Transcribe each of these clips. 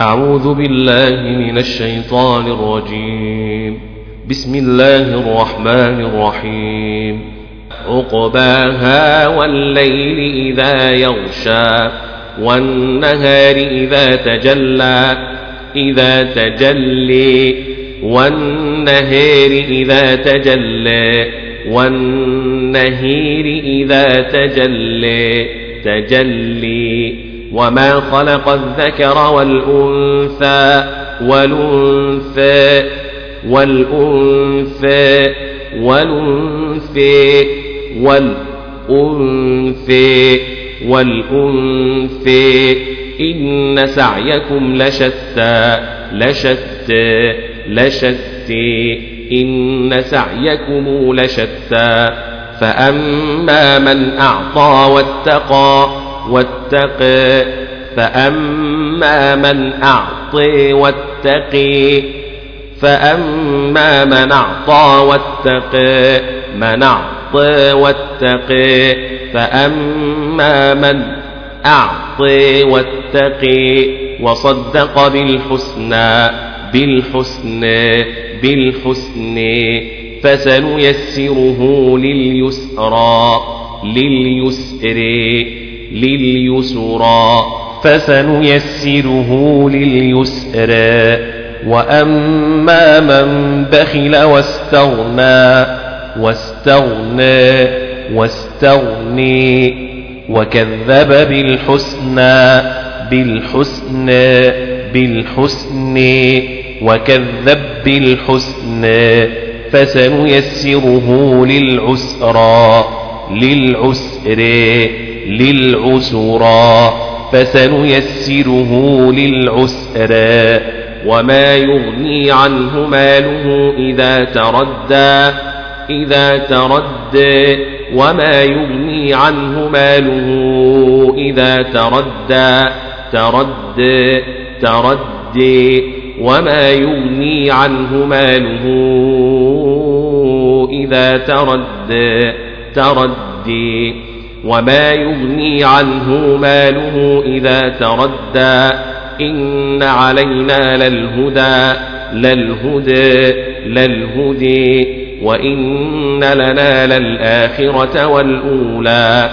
أعوذ بالله من الشيطان الرجيم. بسم الله الرحمن الرحيم. عقباها والليل إذا يغشى والنهار إذا تجلى والنهار إذا تجلى تجلي وما خلق الذكر والأنثى إن سعيكم لشتى إن سعيكم لشتى فأما من أعطى واتقى فأما من أعطى واتقى فأما من أعطى واتقى وصدق بالحسنى فسنيسره لليسرى فسنيسره لليسرى وأما من بخل واستغنى وكذب بالحسنى وكذب بالحسنى فسنيسره للعسرى فسنيسره للعسرى وما يغني عنه ماله إذا تردى وما يغني عنه ماله إذا تردى وما يغني عنه ماله إذا تردى وما يغني عنه ماله إذا تردى إن علينا للهدى وإن لنا للآخرة والأولى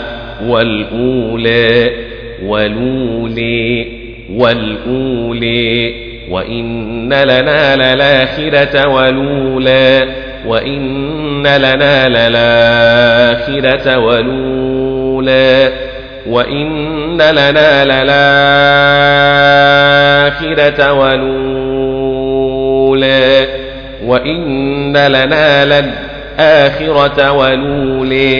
وإن لنا للآخرة والأولى وإن لنا للآخرة والأولى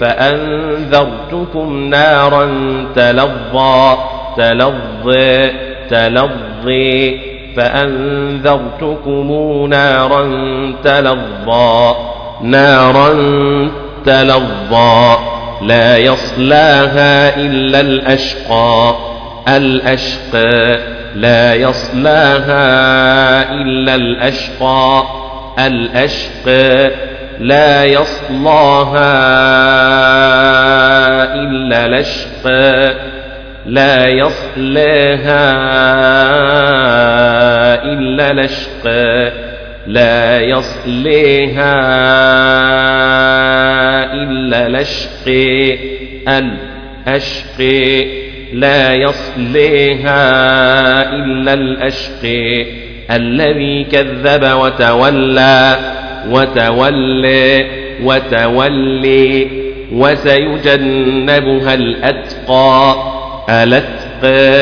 فأنذرتكم نارا تلظى نارا تلظى لا يصلاها إلا الأشقى لا يصلاها إلا الأشقى لا يصلاها إلا الأشقى لا يصليها إلا الأشقى لا يصليها إلا الأشقى الذي كذب وتولى وسيجنبها الأتقى الأتقى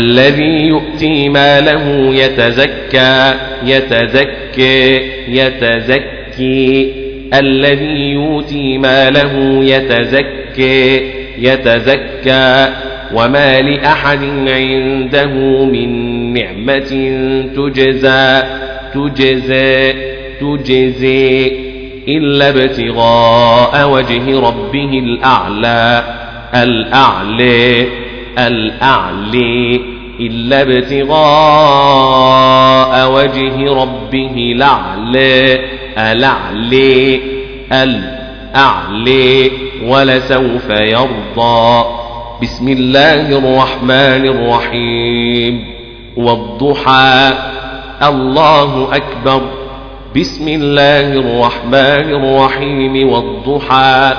الذي يؤتي ماله يتزكى الذي يؤتي ماله يتزكى وما لأحد عنده من نعمة تجزى إلا ابتغاء وجه ربه الأعلى إلا ابتغاء وجه ربه الأعلى الأعلي الأعلي ولسوف يرضى. بسم الله الرحمن الرحيم. والضحى. الله أكبر. بسم الله الرحمن الرحيم. والضحى.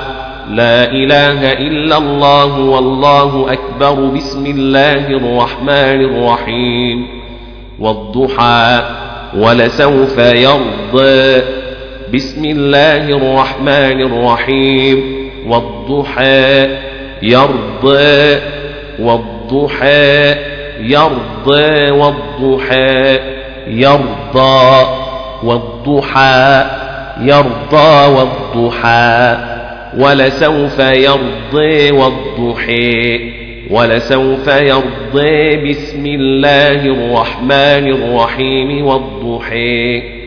لا إله إلا الله والله أكبر. بسم الله الرحمن الرحيم. والضحى ولسوف يرضى. بسم الله الرحمن الرحيم. والضحى يرضى. والضحى يرضى. والضحى يرضى. والضحى يرضى. والضحى ولسوف يرضى. والضحى ولسوف يرضى. بسم الله الرحمن الرحيم. والضحى